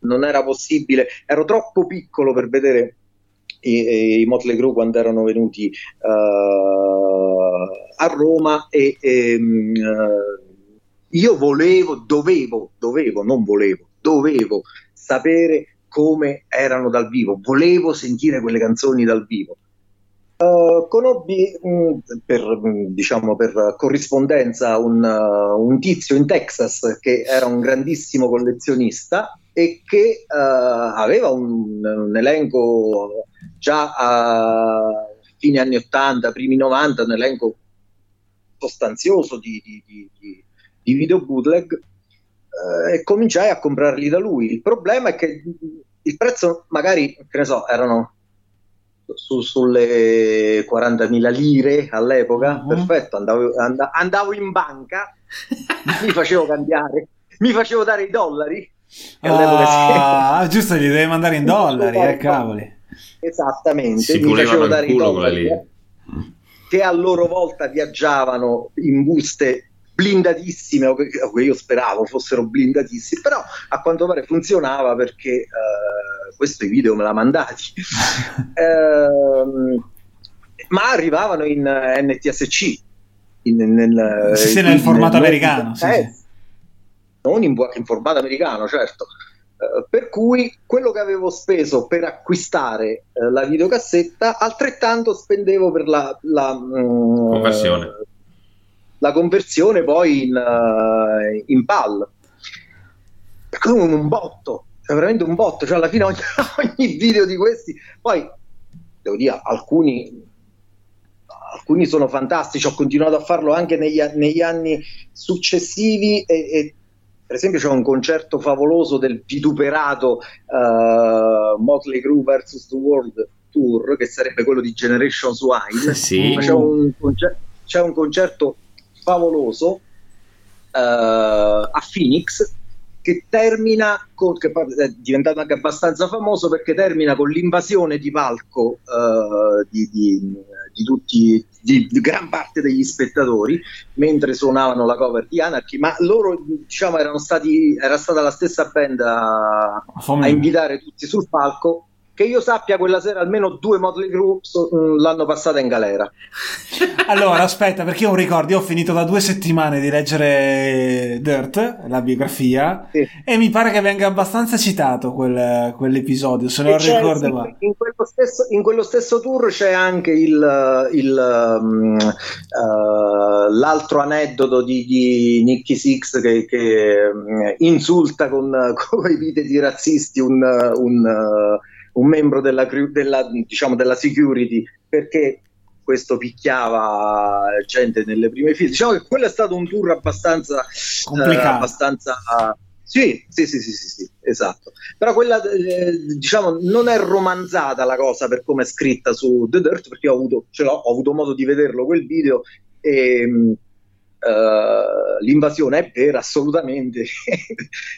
non era possibile, ero troppo piccolo per vedere i, i Motley Crue quando erano venuti eh, a Roma, e, e uh, io volevo, dovevo, dovevo, non volevo, dovevo sapere come erano dal vivo, volevo sentire quelle canzoni dal vivo. Uh, conobbi mh, per, mh, diciamo, per corrispondenza un, uh, un tizio in Texas che era un grandissimo collezionista e che uh, aveva un, un elenco già a fine anni ottanta, primi novanta, un elenco sostanzioso di, di, di, di di video bootleg eh, e cominciai a comprarli da lui. Il problema è che il prezzo magari, che ne so, erano su, sulle quarantamila lire all'epoca, uh-huh. perfetto, andavo, and- andavo in banca, mi facevo cambiare, mi facevo dare i dollari. Ah, si... giusto, gli devi mandare in dollari, eh, cavoli. Esattamente, si mi facevo dare i dollari, eh, che a loro volta viaggiavano in buste blindatissime, o che, o che io speravo fossero blindatissime, però a quanto pare funzionava, perché eh, questo i video me l'ha mandati. eh, ma arrivavano in N T S C, in, nel, sì, in, nel formato nel americano, sì, sì. Non in, in formato americano, certo. Uh, per cui quello che avevo speso per acquistare uh, la videocassetta, altrettanto spendevo per la, la uh, conversione. La conversione poi in, uh, in PAL. Come un botto, cioè veramente un botto. Cioè alla fine ogni, ogni video di questi, poi devo dire, alcuni. Alcuni sono fantastici. Ho continuato a farlo anche negli, negli anni successivi. E, e per esempio c'è un concerto favoloso del vituperato uh, Motley Crue versus The World Tour, che sarebbe quello di Generations Wine. Sì. C'è, un concerto, c'è un concerto favoloso uh, a Phoenix, che termina con, che è diventato anche abbastanza famoso perché termina con l'invasione di palco uh, di, di, di tutti di, di gran parte degli spettatori mentre suonavano la cover di Anarchy. Ma loro, diciamo, erano stati era stata la stessa band a, a invitare tutti sul palco. Che io sappia, quella sera almeno due Motley Crue l'hanno passata in galera. Allora, aspetta, perché io ho un ricordo, io ho finito da due settimane di leggere Dirt, la biografia, sì. E mi pare che venga abbastanza citato quel, quell'episodio, se non ricordo male. Sì, in, quello stesso, in quello stesso tour c'è anche il, il, um, uh, l'altro aneddoto di, di Nicky Six che, che um, insulta con, con epiteti razzisti un... un uh, un membro della, della, diciamo, della security, perché questo picchiava gente nelle prime file. Diciamo che quello è stato un tour abbastanza complicato, eh, abbastanza uh, sì, sì, sì, sì, sì, sì, esatto. Però quella, eh, diciamo, non è romanzata la cosa per come è scritta su The Dirt, perché ho avuto, ce l'ho, ho avuto modo di vederlo quel video e Uh, l'invasione è vera, assolutamente.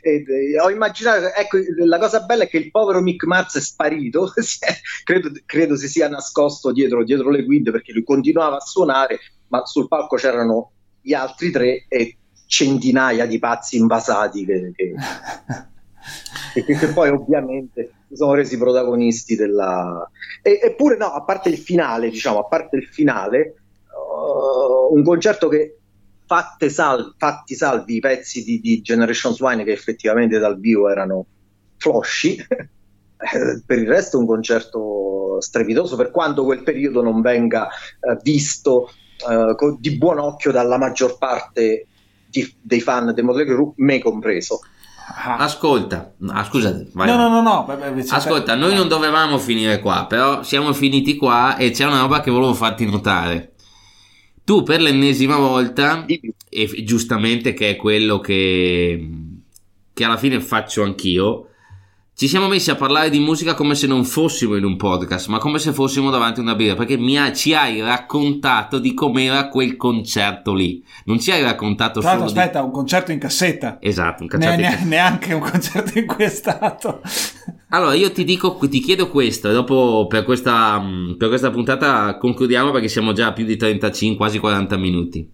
e, e, ho immaginato, ecco, la cosa bella è che il povero Mick Mars è sparito, credo, credo si sia nascosto dietro, dietro le guide, perché lui continuava a suonare, ma sul palco c'erano gli altri tre e centinaia di pazzi invasati che, che, e che, che poi ovviamente si sono resi protagonisti della... E, eppure no, a parte il finale, diciamo, a parte il finale, uh, un concerto che Fatte sal- fatti salvi i pezzi di, di Generations Wine, che effettivamente dal vivo erano flosci, per il resto è un concerto strepitoso, per quanto quel periodo non venga eh, visto eh, co- di buon occhio dalla maggior parte di, dei fan dei Motley Crue, me compreso. Ascolta, ah, scusate, vai. No, no, no, no. Vabbè, ascolta, per... noi non dovevamo finire qua, però siamo finiti qua e c'è una roba che volevo farti notare. Tu per l'ennesima volta, e giustamente, che è quello che, che alla fine faccio anch'io, ci siamo messi a parlare di musica come se non fossimo in un podcast, ma come se fossimo davanti a una birra, perché mi ha, ci hai raccontato di com'era quel concerto lì. Non ci hai raccontato solo aspetta, di... un concerto in cassetta. Esatto, un concerto ne, in cassetta. Neanche un concerto in cui è stato. Allora io ti dico, ti chiedo questo, e dopo per questa, per questa puntata concludiamo, perché siamo già a più di trentacinque, quasi quaranta minuti.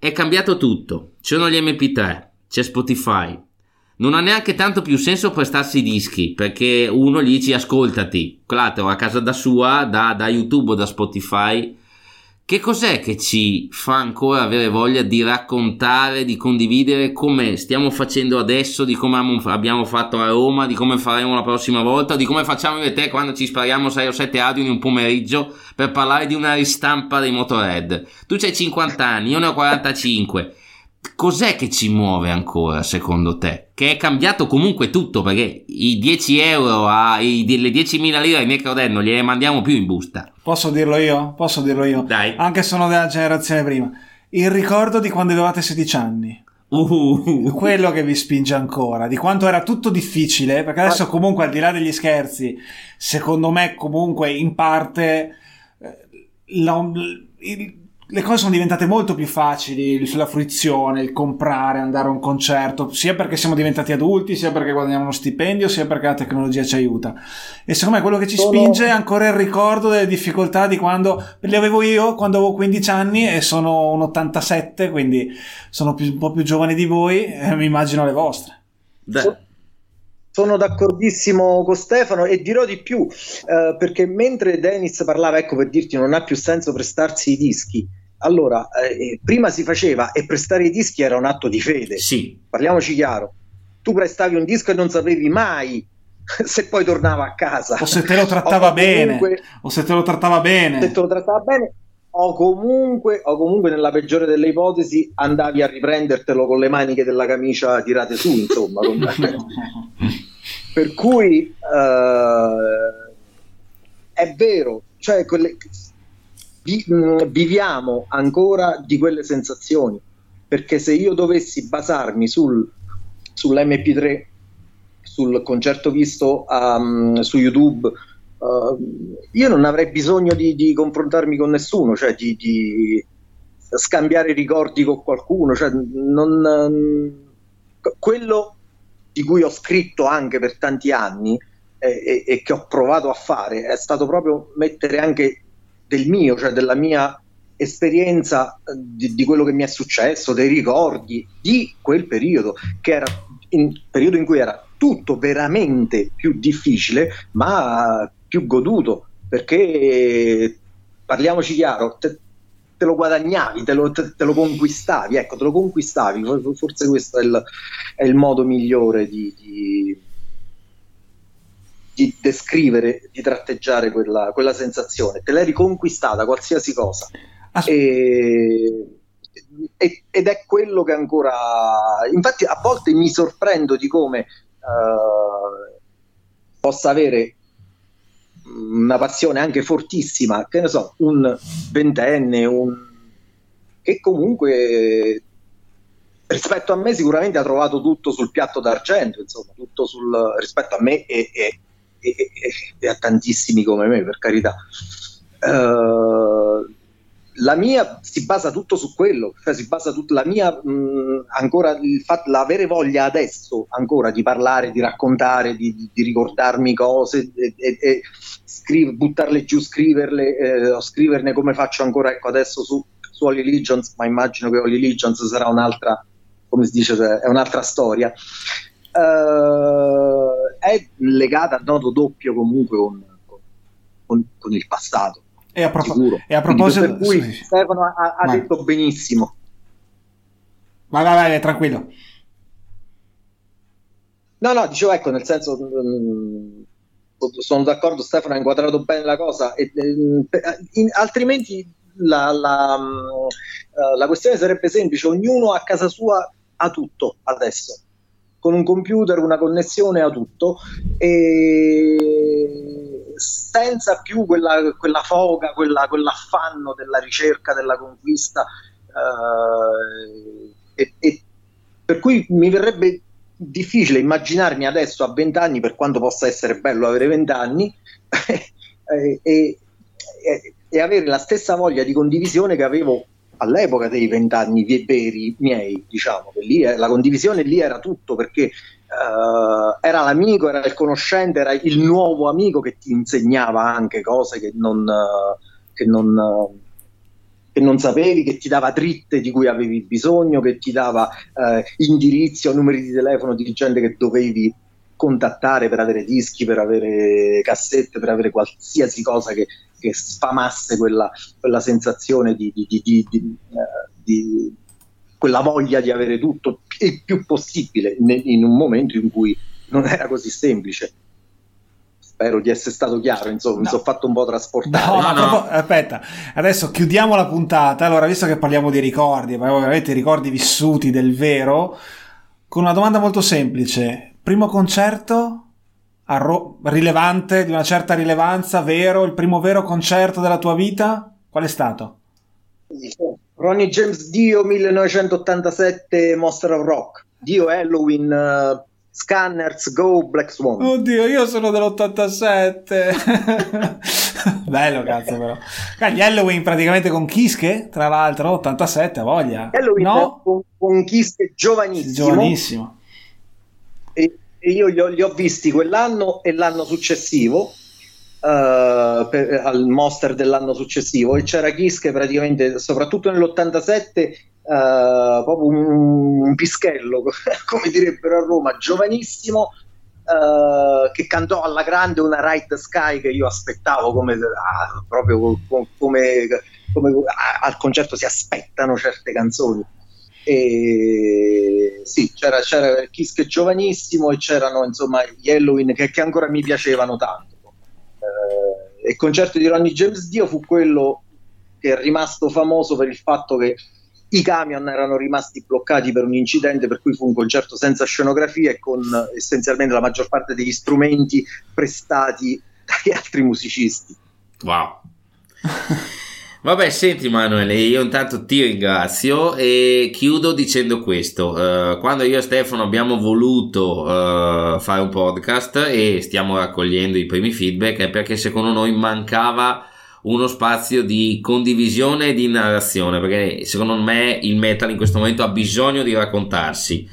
È cambiato tutto, ci sono gli M P tre, c'è Spotify, non ha neanche tanto più senso prestarsi i dischi, perché uno gli dice ascoltati, quell'altro a casa da sua, da, da YouTube o da Spotify. Che cos'è che ci fa ancora avere voglia di raccontare, di condividere, come stiamo facendo adesso, di come abbiamo fatto a Roma, di come faremo la prossima volta, di come facciamo io e te quando ci spariamo sei o sette audio in un pomeriggio per parlare di una ristampa dei Motorhead? Tu c'hai cinquanta anni, io ne ho quarantacinque. Cos'è che ci muove ancora, secondo te? Che è cambiato comunque tutto, perché i dieci euro, a, i, le diecimila lire ai miei crode non gliele mandiamo più in busta. Posso dirlo io? Posso dirlo io? Dai. Anche sono della generazione prima. il ricordo di quando avevate sedici anni. Uhuh. Quello che vi spinge ancora, di quanto era tutto difficile, perché adesso comunque, al di là degli scherzi, secondo me comunque in parte la, il, le cose sono diventate molto più facili, la fruizione, il comprare, andare a un concerto, sia perché siamo diventati adulti, sia perché guadagniamo uno stipendio, sia perché la tecnologia ci aiuta. E secondo me quello che ci sono... spinge è ancora il ricordo delle difficoltà di quando le avevo io quando avevo quindici anni, e sono un ottantasette, quindi sono più, un po' più giovane di voi, e mi immagino le vostre. Beh. Sono d'accordissimo con Stefano, e dirò di più, eh, perché mentre Dennis parlava, ecco, per dirti, non ha più senso prestarsi i dischi. Allora, eh, prima si faceva, e prestare i dischi era un atto di fede. Sì. Parliamoci chiaro. Tu prestavi un disco e non sapevi mai se poi tornava a casa. O se te lo trattava o comunque, bene. O se te lo trattava bene. Se te lo trattava bene. O comunque, o comunque nella peggiore delle ipotesi andavi a riprendertelo con le maniche della camicia tirate su, insomma. Per cui uh, è vero, cioè quelle, vi, mh, viviamo ancora di quelle sensazioni, perché se io dovessi basarmi sul, sull'emme pi tre, sul concerto visto um, su YouTube, Uh, io non avrei bisogno di, di confrontarmi con nessuno, cioè di, di scambiare ricordi con qualcuno, cioè non, quello di cui ho scritto anche per tanti anni e, e, e che ho provato a fare è stato proprio mettere anche del mio, cioè della mia esperienza, di, di quello che mi è successo, dei ricordi di quel periodo, che era il periodo in cui era tutto veramente più difficile, ma più goduto, perché parliamoci chiaro, te, te lo guadagnavi, te lo, te, te lo conquistavi, ecco, te lo conquistavi, forse questo è il, è il modo migliore di, di, di descrivere, di tratteggiare quella, quella sensazione, te l'hai riconquistata qualsiasi cosa. As- e... ed è quello che ancora, infatti a volte mi sorprendo di come uh, possa avere una passione anche fortissima, che ne so, un ventenne, un... che comunque rispetto a me sicuramente ha trovato tutto sul piatto d'argento, insomma, tutto sul... rispetto a me e, e, e, e a tantissimi come me, per carità. Uh, la mia si basa tutto su quello, cioè si basa tutta la mia mh, ancora il fatto, l'avere voglia adesso ancora di parlare, di raccontare, di, di, di ricordarmi cose e, e, e scrive, buttarle giù, scriverle eh, o scriverne, come faccio ancora, ecco, adesso su, su Holy Legends, ma immagino che Holy Legends sarà un'altra, come si dice, è un'altra storia, uh, è legata a nodo doppio comunque con, con, con il passato. E a, pro- e a proposito, per cui sì. Stefano ha, ha detto benissimo. Vai, vai, vai, tranquillo. No, no, dicevo, ecco, nel senso, mh, sono d'accordo. Stefano ha inquadrato bene la cosa. E, mh, in, altrimenti la, la, mh, la questione sarebbe semplice: ognuno a casa sua ha tutto adesso, con un computer, una connessione, ha tutto. E senza più quella, quella foga, quella, quell'affanno della ricerca, della conquista, eh, e, e per cui mi verrebbe difficile immaginarmi adesso a vent'anni, per quanto possa essere bello avere vent'anni, e, e, e avere la stessa voglia di condivisione che avevo all'epoca dei vent'anni veri miei, diciamo, che lì, eh, la condivisione lì era tutto, perché Uh, era l'amico, era il conoscente, era il nuovo amico che ti insegnava anche cose che non, uh, che non, uh, che non sapevi, che ti dava dritte di cui avevi bisogno, che ti dava uh, indirizzi o numeri di telefono di gente che dovevi contattare per avere dischi, per avere cassette, per avere qualsiasi cosa che, che sfamasse quella, quella sensazione di, di, di, di, di, uh, di quella voglia di avere tutto il più possibile in un momento in cui non era così semplice. Spero di essere stato chiaro, insomma, no. Mi sono fatto un po' trasportare. No, no, no. Proprio, aspetta, adesso chiudiamo la puntata. Allora, visto che parliamo di ricordi, ma veramente ricordi vissuti del vero, con una domanda molto semplice: primo concerto arro- rilevante, di una certa rilevanza, vero, il primo vero concerto della tua vita, qual è stato? Ronnie James Dio millenovecentottantasette, Monster of Rock. Dio, Helloween, uh, Scanners, Go, Black Swan. Oddio, io sono dell'ottantasette. Bello cazzo però. Gli Helloween praticamente con Kiske, tra l'altro, ottantasette, a voglia. Helloween no? con, con Kiske giovanissimo. Giovanissimo. E, e io li ho, li ho visti quell'anno e l'anno successivo. Uh, per, al Monster dell'anno successivo, e c'era Kiske praticamente soprattutto nell'ottantasette, uh, proprio un, un pischello come direbbero a Roma, giovanissimo, uh, che cantò alla grande una Ride the Sky che io aspettavo come ah, proprio come, come, come ah, al concerto si aspettano certe canzoni. E sì, c'era, c'era Kiske giovanissimo e c'erano insomma gli Helloween che, che ancora mi piacevano tanto. Eh, il concerto di Ronnie James Dio fu quello che è rimasto famoso per il fatto che i camion erano rimasti bloccati per un incidente, per cui fu un concerto senza scenografia e con essenzialmente la maggior parte degli strumenti prestati dagli altri musicisti. Wow. Vabbè, senti Manuele, io intanto ti ringrazio e chiudo dicendo questo. Eh, quando io e Stefano abbiamo voluto eh, fare un podcast e stiamo raccogliendo i primi feedback, è perché secondo noi mancava uno spazio di condivisione e di narrazione, perché secondo me il metal in questo momento ha bisogno di raccontarsi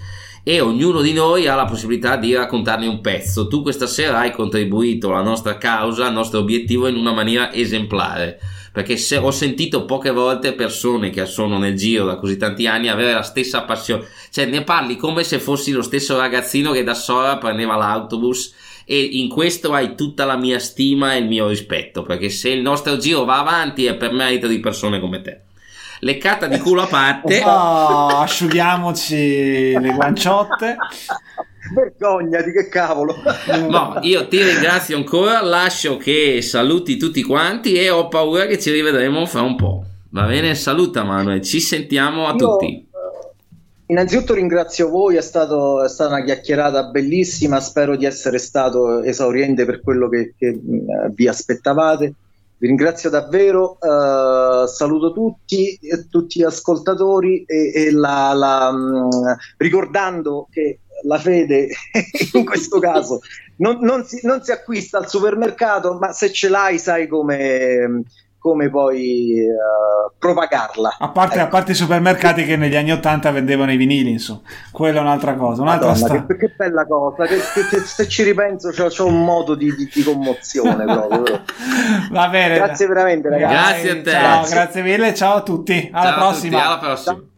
e ognuno di noi ha la possibilità di raccontarne un pezzo. Tu questa sera hai contribuito alla nostra causa, al nostro obiettivo in una maniera esemplare, perché se ho sentito poche volte persone che sono nel giro da così tanti anni avere la stessa passione, cioè ne parli come se fossi lo stesso ragazzino che da Sora prendeva l'autobus, e in questo hai tutta la mia stima e il mio rispetto, perché se il nostro giro va avanti è per merito di persone come te. Leccata di culo a parte, oh, asciughiamoci le guanciotte. Vergognati, che cavolo. No, io ti ringrazio ancora, lascio che saluti tutti quanti e ho paura che ci rivedremo fra un po'. Va bene, saluta Manuel, ci sentiamo a io, tutti. Innanzitutto ringrazio voi, è, stato, è stata una chiacchierata bellissima, spero di essere stato esauriente per quello che, che vi aspettavate. Vi ringrazio davvero, eh, saluto tutti, eh, tutti gli ascoltatori e, e la, la, mh, ricordando che la fede in questo caso non, non, si, non si acquista al supermercato, ma se ce l'hai sai come, come poi uh, propagarla. A parte, ecco. A parte i supermercati che negli anni ottanta vendevano i vinili, insomma, quella è un'altra cosa. Un'altra Madonna, sta... che, che bella cosa, che, che, che, se ci ripenso c'ho, c'ho un modo di, di, di commozione proprio. Va bene. Grazie veramente ragazzi. Grazie a te. Ciao, grazie mille, ciao a tutti. Alla ciao prossima. A tutti, alla prossima.